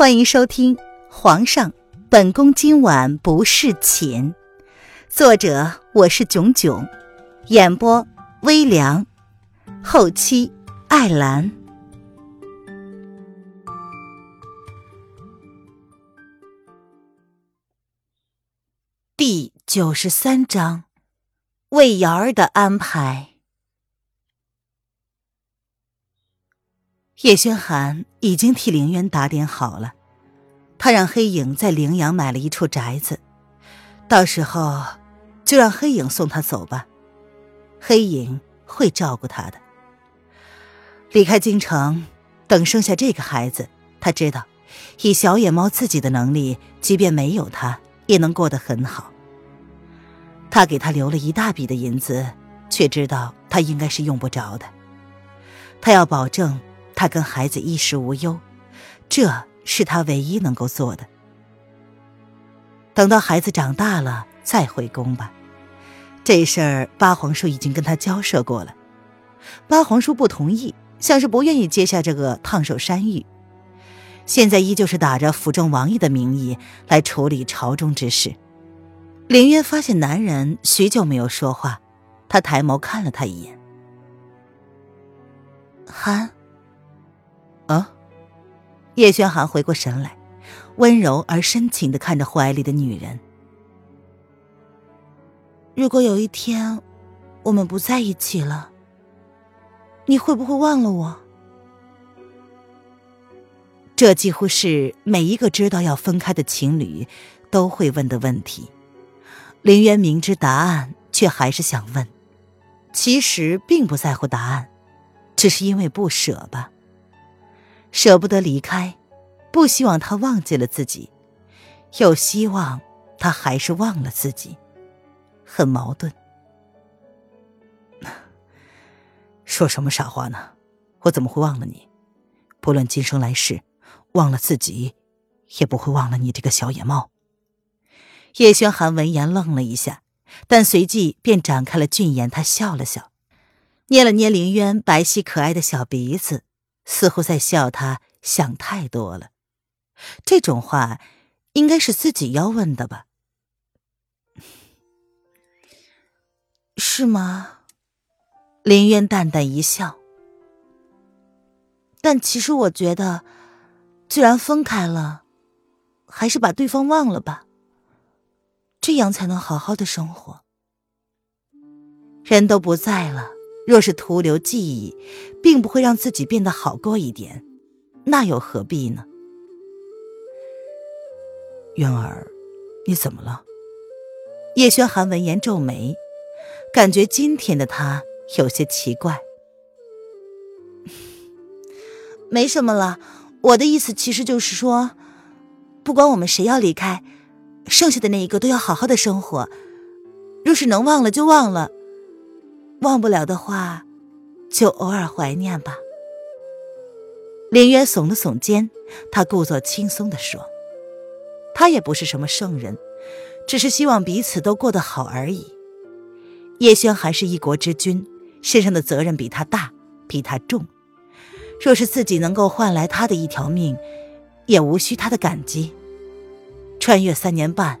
欢迎收听《皇上，本宫今晚不侍寝》，作者我是囧囧，演播微凉，后期艾兰。第93章，魏瑶儿的安排。叶轩寒已经替凌渊打点好了，他让黑影在凌阳买了一处宅子，到时候就让黑影送他走吧，黑影会照顾他的。离开京城，等生下这个孩子，他知道以小野猫自己的能力，即便没有他也能过得很好。他给他留了一大笔的银子，却知道他应该是用不着的，他要保证他跟孩子衣食无忧，这是他唯一能够做的。等到孩子长大了再回宫吧，这事儿八皇叔已经跟他交涉过了，八皇叔不同意，像是不愿意接下这个烫手山芋，现在依旧是打着辅政王爷的名义来处理朝中之事。凌渊发现男人许久没有说话，他抬眸看了他一眼。寒啊！叶轩寒回过神来，温柔而深情地看着怀里的女人。如果有一天我们不在一起了，你会不会忘了我？这几乎是每一个知道要分开的情侣都会问的问题，凌渊明知答案却还是想问，其实并不在乎答案，只是因为不舍吧，舍不得离开，不希望他忘记了自己，又希望他还是忘了自己，很矛盾。说什么傻话呢，我怎么会忘了你？不论今生来世，忘了自己也不会忘了你这个小野猫。叶轩寒闻言愣了一下，但随即便展开了俊颜，他笑了笑，捏了捏凌渊白皙可爱的小鼻子，似乎在笑他想太多了。这种话应该是自己要问的吧？是吗？凌渊淡淡一笑，但其实我觉得，既然分开了，还是把对方忘了吧，这样才能好好的生活。人都不在了，若是徒留记忆，并不会让自己变得好过一点，那又何必呢？渊儿，你怎么了？叶轩寒闻言皱眉，感觉今天的他有些奇怪。没什么了，我的意思其实就是说，不管我们谁要离开，剩下的那一个都要好好的生活，若是能忘了就忘了，忘不了的话就偶尔怀念吧。林渊耸了耸肩，他故作轻松地说，他也不是什么圣人，只是希望彼此都过得好而已。叶轩还是一国之君，身上的责任比他大，比他重，若是自己能够换来他的一条命，也无需他的感激。穿越3年半，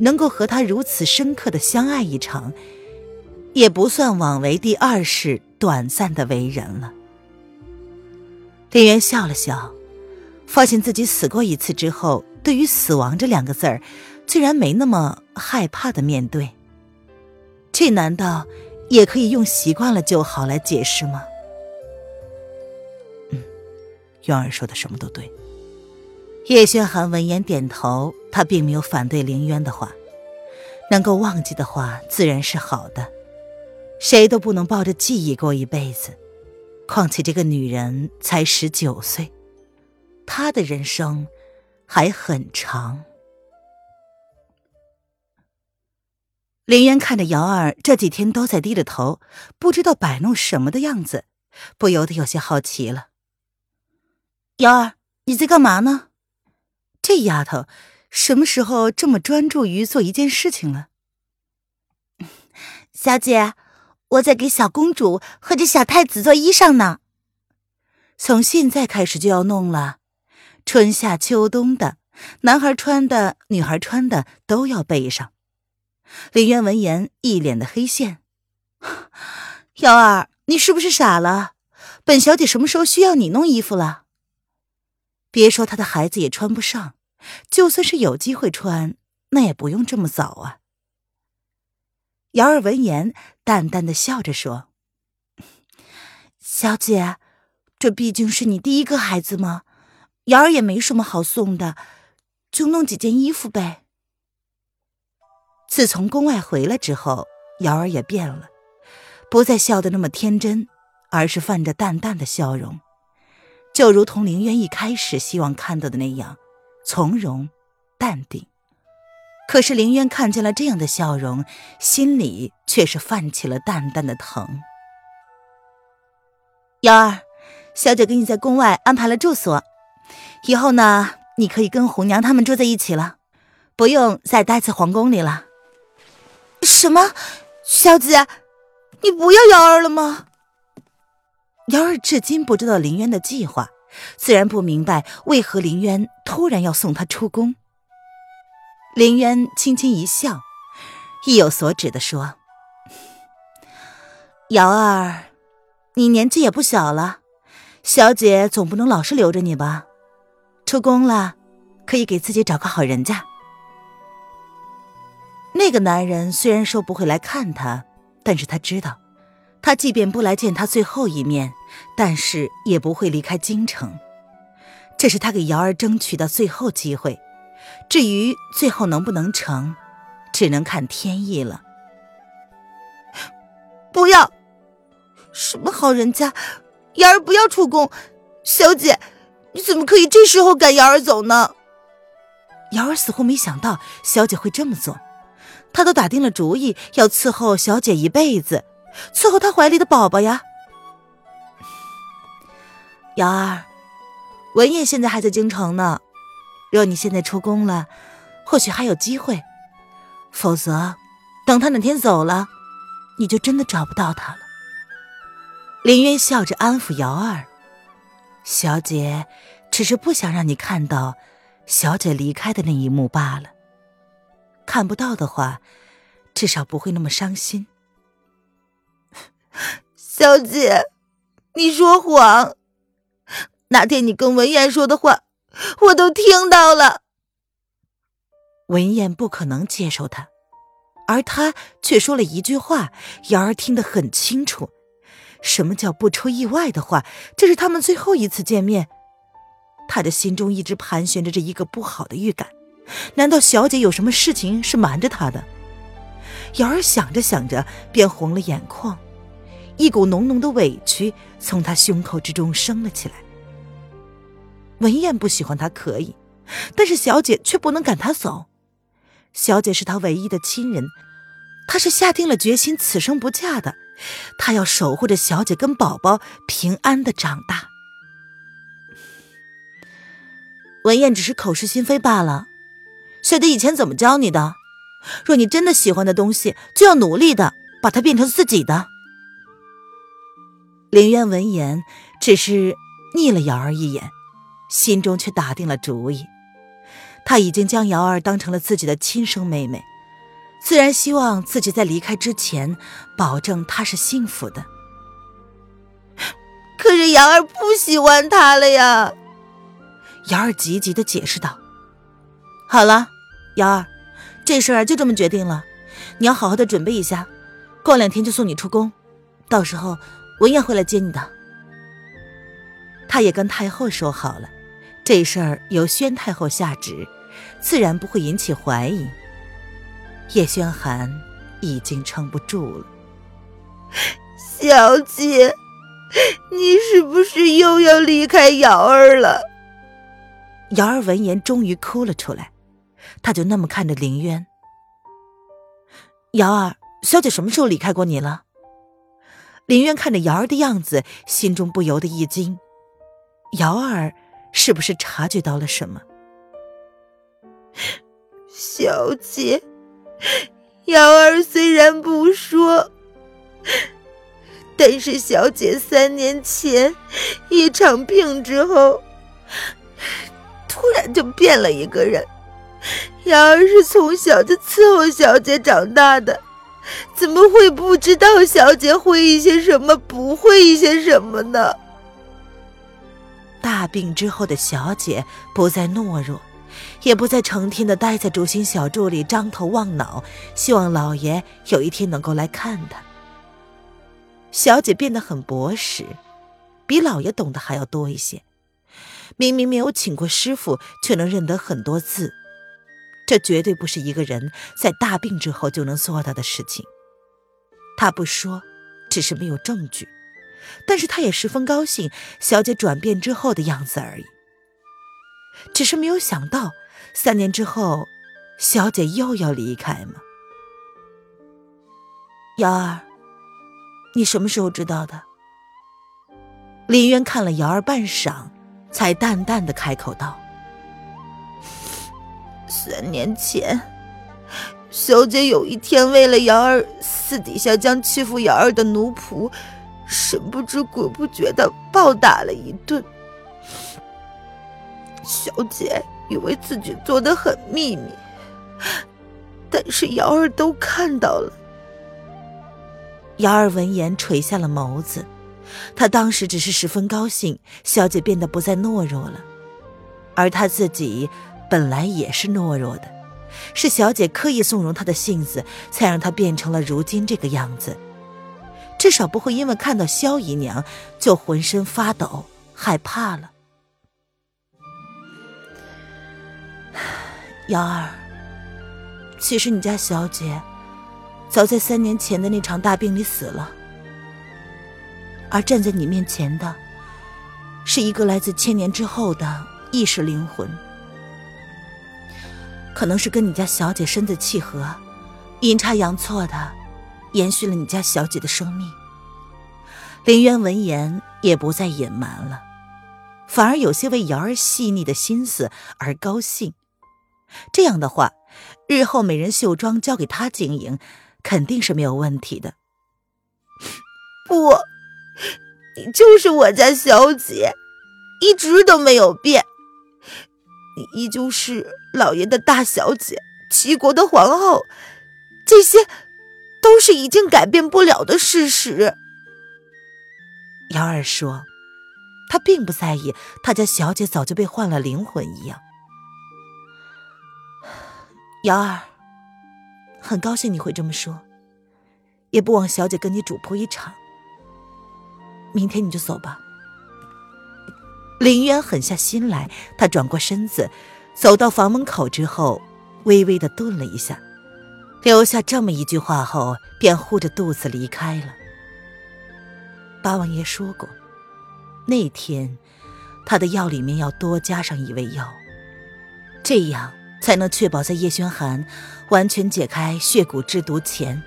能够和他如此深刻的相爱一场，也不算枉为第二世短暂的为人了。林渊笑了笑，发现自己死过一次之后，对于死亡这两个字儿，居然没那么害怕的面对。这难道也可以用习惯了就好来解释吗？渊儿说的什么都对。叶轩寒闻言点头，他并没有反对凌渊的话，能够忘记的话自然是好的，谁都不能抱着记忆过一辈子，况且这个女人才19岁，她的人生还很长。凌渊看着瑶儿这几天都在低着头，不知道摆弄什么的样子，不由得有些好奇了。瑶儿，你在干嘛呢？这丫头什么时候这么专注于做一件事情了？小姐，我在给小公主和这小太子做衣裳呢。从现在开始就要弄了，春夏秋冬的，男孩穿的女孩穿的都要备上。林渊闻言一脸的黑线，瑶儿，你是不是傻了？本小姐什么时候需要你弄衣服了？别说她的孩子也穿不上，就算是有机会穿，那也不用这么早啊。瑶儿闻言淡淡的笑着说，小姐，这毕竟是你第一个孩子嘛，瑶儿也没什么好送的，就弄几件衣服呗。自从宫外回来之后，瑶儿也变了，不再笑得那么天真，而是泛着淡淡的笑容，就如同凌渊一开始希望看到的那样，从容淡定。可是凌渊看见了这样的笑容，心里却是泛起了淡淡的疼。瑶儿，小姐给你在宫外安排了住所，以后呢，你可以跟红娘他们住在一起了，不用再待在皇宫里了。什么？小姐，你不要瑶儿了吗？瑶儿至今不知道林渊的计划，自然不明白为何林渊突然要送她出宫。林渊轻轻一笑，意有所指地说，瑶儿，你年纪也不小了，小姐总不能老是留着你吧，出宫了可以给自己找个好人家。那个男人虽然说不会来看她，但是他知道他即便不来见他最后一面，但是也不会离开京城。这是他给瑶儿争取的最后机会，至于最后能不能成，只能看天意了。不要，什么好人家，瑶儿不要出宫，小姐，你怎么可以这时候赶瑶儿走呢？瑶儿似乎没想到小姐会这么做，她都打定了主意要伺候小姐一辈子，伺候她怀里的宝宝呀。瑶儿，文烨现在还在京城呢，若你现在出宫了，或许还有机会，否则等他哪天走了，你就真的找不到他了。林渊笑着安抚瑶儿，小姐只是不想让你看到小姐离开的那一幕罢了，看不到的话，至少不会那么伤心。小姐，你说谎，那天你跟文燕说的话我都听到了。文燕不可能接受他，而他却说了一句话，瑶儿听得很清楚。什么叫不出意外的话？这是他们最后一次见面，他的心中一直盘旋着这一个不好的预感。难道小姐有什么事情是瞒着他的？瑶儿想着想着便红了眼眶，一股浓浓的委屈从他胸口之中升了起来。文燕不喜欢他可以，但是小姐却不能赶他走。小姐是他唯一的亲人，他是下定了决心此生不嫁的，他要守护着小姐跟宝宝平安的长大。文燕只是口是心非罢了，小姐以前怎么教你的？若你真的喜欢的东西，就要努力的把它变成自己的。凌渊闻言只是睨了瑶儿一眼，心中却打定了主意，他已经将瑶儿当成了自己的亲生妹妹，自然希望自己在离开之前保证她是幸福的。可是瑶儿不喜欢他了呀。瑶儿急急地解释道，好了，瑶儿，这事儿就这么决定了，你要好好的准备一下，过2天就送你出宫，到时候文燕会来接你的。他也跟太后说好了，这事儿由宣太后下旨，自然不会引起怀疑。叶宣寒已经撑不住了，小姐，你是不是又要离开瑶儿了？瑶儿闻言终于哭了出来，他就那么看着凌渊，瑶儿，小姐什么时候离开过你了？林渊看着瑶儿的样子，心中不由得一惊，瑶儿是不是察觉到了什么？小姐，瑶儿虽然不说，但是小姐3年前一场病之后，突然就变了一个人。然而是从小就伺候小姐长大的，怎么会不知道小姐会一些什么，不会一些什么呢？大病之后的小姐不再懦弱，也不再成天的待在竹心小筑里张头望脑，希望老爷有一天能够来看她。小姐变得很博识，比老爷懂得还要多一些。明明没有请过师傅，却能认得很多字，这绝对不是一个人在大病之后就能做到的事情。他不说，只是没有证据，但是他也十分高兴小姐转变之后的样子而已。只是没有想到，3年之后，小姐又要离开吗？瑶儿，你什么时候知道的？林渊看了瑶儿半晌，才淡淡的开口道：3年前，小姐有一天为了瑶儿，私底下将欺负瑶儿的奴仆神不知鬼不觉地暴打了一顿。小姐以为自己做得很秘密，但是瑶儿都看到了。瑶儿闻言垂下了眸子，他当时只是十分高兴，小姐变得不再懦弱了。而他自己本来也是懦弱的，是小姐刻意纵容他的性子，才让他变成了如今这个样子。至少不会因为看到萧姨娘就浑身发抖，害怕了。瑶儿，其实你家小姐早在3年前的那场大病里死了。而站在你面前的是一个来自千年之后的意识灵魂，可能是跟你家小姐身子契合，阴差阳错的延续了你家小姐的生命。林渊闻言也不再隐瞒了，反而有些为瑶儿细腻的心思而高兴。这样的话，日后美人绣庄交给她经营，肯定是没有问题的。不，你就是我家小姐，一直都没有变。你依旧是老爷的大小姐，齐国的皇后，这些都是已经改变不了的事实。瑶儿说，她并不在意她家小姐早就被换了灵魂一样。瑶儿，很高兴你会这么说，也不枉小姐跟你主仆一场。明天你就走吧。林渊狠下心来，他转过身子，走到房门口之后，微微地顿了一下，留下这么一句话后，便护着肚子离开了。八王爷说过，那天他的药里面要多加上一味药，这样才能确保在叶轩寒完全解开血骨之毒前，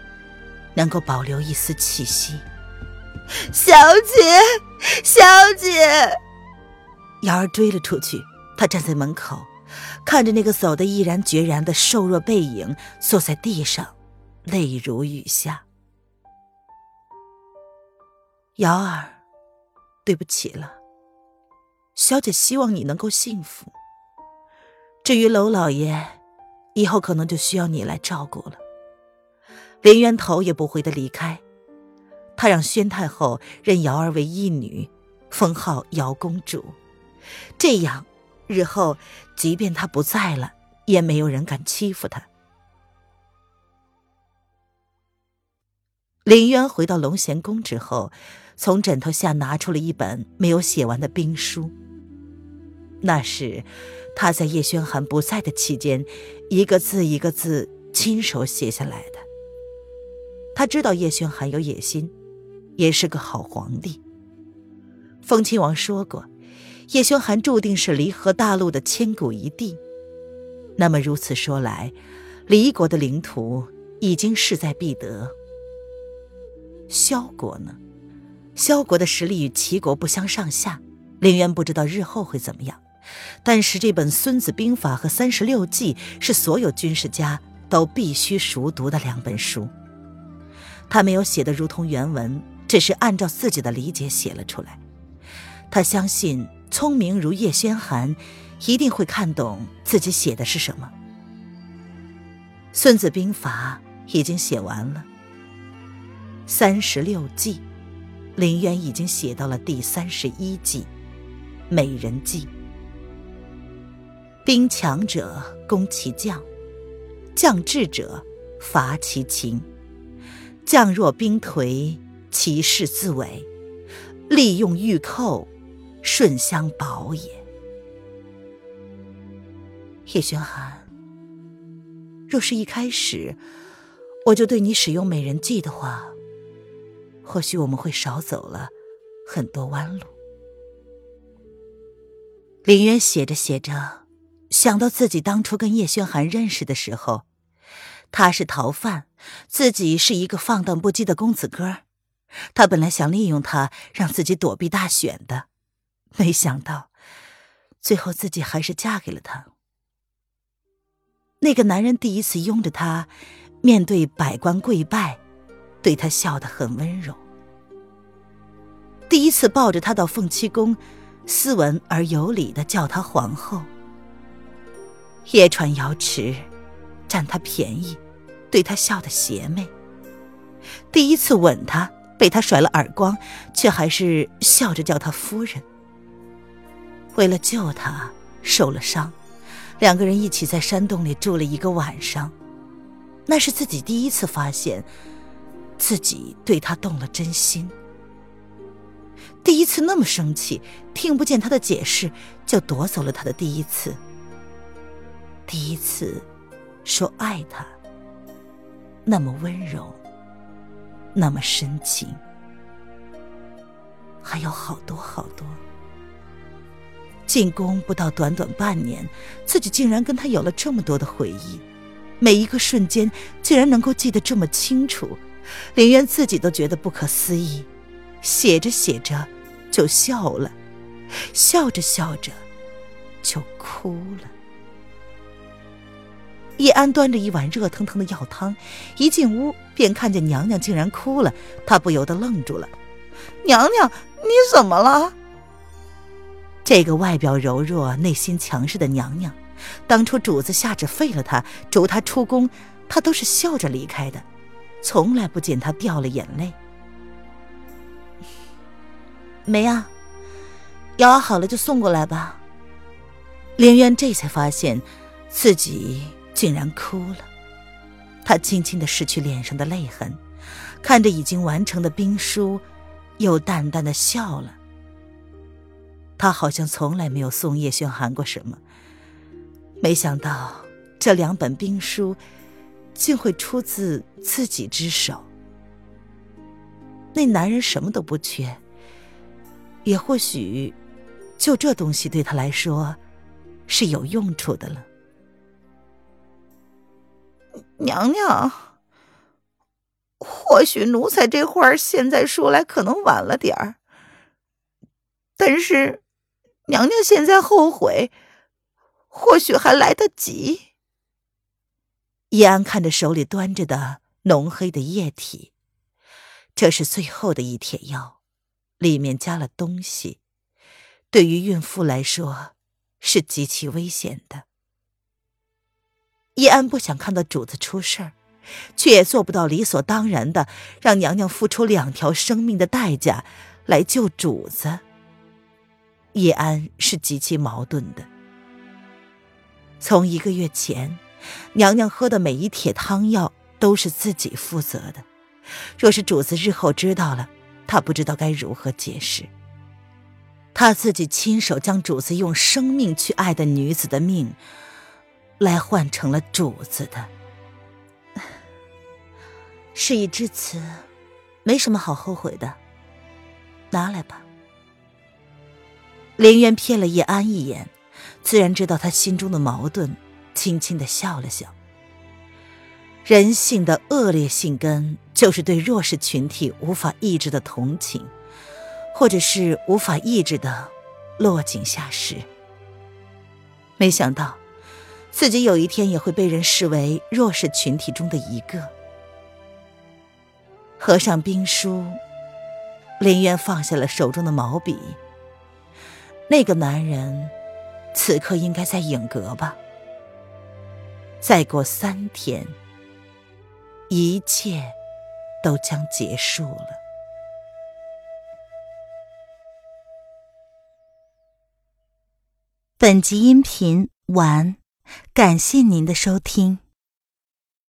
能够保留一丝气息。小姐，小姐！瑶儿追了出去，她站在门口，看着那个走得毅然决然的瘦弱背影，坐在地上，泪如雨下。瑶儿，对不起了，小姐希望你能够幸福。至于娄老爷，以后可能就需要你来照顾了。林渊头也不回地离开，他让宣太后认瑶儿为义女，封号瑶公主，这样日后即便她不在了，也没有人敢欺负她。林渊回到龙贤宫之后，从枕头下拿出了一本没有写完的兵书，那是他在叶宣寒不在的期间，一个字一个字亲手写下来的。他知道叶宣寒有野心，也是个好皇帝。风亲王说过，叶宣寒注定是离合大陆的千古一帝。那么如此说来，离国的领土已经势在必得。萧国呢？萧国的实力与齐国不相上下，林渊不知道日后会怎么样，但是这本《孙子兵法》和《36计》是所有军事家都必须熟读的2本书。他没有写得如同原文，只是按照自己的理解写了出来。他相信聪明如叶宣寒，一定会看懂自己写的是什么。孙子兵法已经写完了，36计，林渊已经写到了第31计，美人计。兵强者攻其将，将智者伐其秦，将若兵颓，其势自伪，利用御寇，顺相保也。叶玄寒，若是一开始我就对你使用美人计的话，或许我们会少走了很多弯路。林渊写着写着，想到自己当初跟叶宣寒认识的时候，他是逃犯，自己是一个放荡不羁的公子哥，他本来想利用他让自己躲避大选的，没想到最后自己还是嫁给了他。那个男人第一次拥着他，面对百官跪拜，对他笑得很温柔，第一次抱着他到凤栖宫，斯文而有礼地叫他皇后，夜传瑶池，占他便宜，对他笑得邪魅，第一次吻他，被他甩了耳光，却还是笑着叫他夫人。为了救他受了伤，两个人一起在山洞里住了一个晚上，那是自己第一次发现自己对他动了真心，第一次那么生气，听不见他的解释就夺走了他的第一次，第一次说爱他，那么温柔，那么深情，还有好多好多。进宫不到短短半年，自己竟然跟他有了这么多的回忆，每一个瞬间竟然能够记得这么清楚，林渊自己都觉得不可思议。写着写着就笑了，笑着笑着就哭了。叶安端着一碗热腾腾的药汤，一进屋便看见娘娘竟然哭了，她不由得愣住了。娘娘，你怎么了？这个外表柔弱内心强势的娘娘，当初主子下旨废了她，逐她出宫，她都是笑着离开的，从来不见她掉了眼泪。没啊，药熬好了就送过来吧。林渊这才发现自己竟然哭了，他轻轻地拭去脸上的泪痕，看着已经完成的兵书，又淡淡地笑了。他好像从来没有送叶宣寒过什么，没想到这2本兵书竟会出自自己之手。那男人什么都不缺，也或许就这东西对他来说是有用处的了。娘娘，或许奴才这会儿现在说来可能晚了点儿，但是娘娘现在后悔，或许还来得及。叶安看着手里端着的浓黑的液体，这是最后的一帖药，里面加了东西，对于孕妇来说是极其危险的。叶安不想看到主子出事儿，却也做不到理所当然的让娘娘付出2条生命的代价来救主子。叶安是极其矛盾的。从1个月前，娘娘喝的每一帖汤药都是自己负责的，若是主子日后知道了，她不知道该如何解释。她自己亲手将主子用生命去爱的女子的命，来换成了主子的。事已至此，没什么好后悔的，拿来吧。林渊瞥了叶安一眼，自然知道他心中的矛盾，轻轻地笑了笑。人性的恶劣性根，就是对弱势群体无法抑制的同情，或者是无法抑制的落井下石。没想到自己有一天也会被人视为弱势群体中的一个。合上兵书，林渊放下了手中的毛笔。那个男人此刻应该在影阁吧。再过3天，一切都将结束了。本集音频完，感谢您的收听。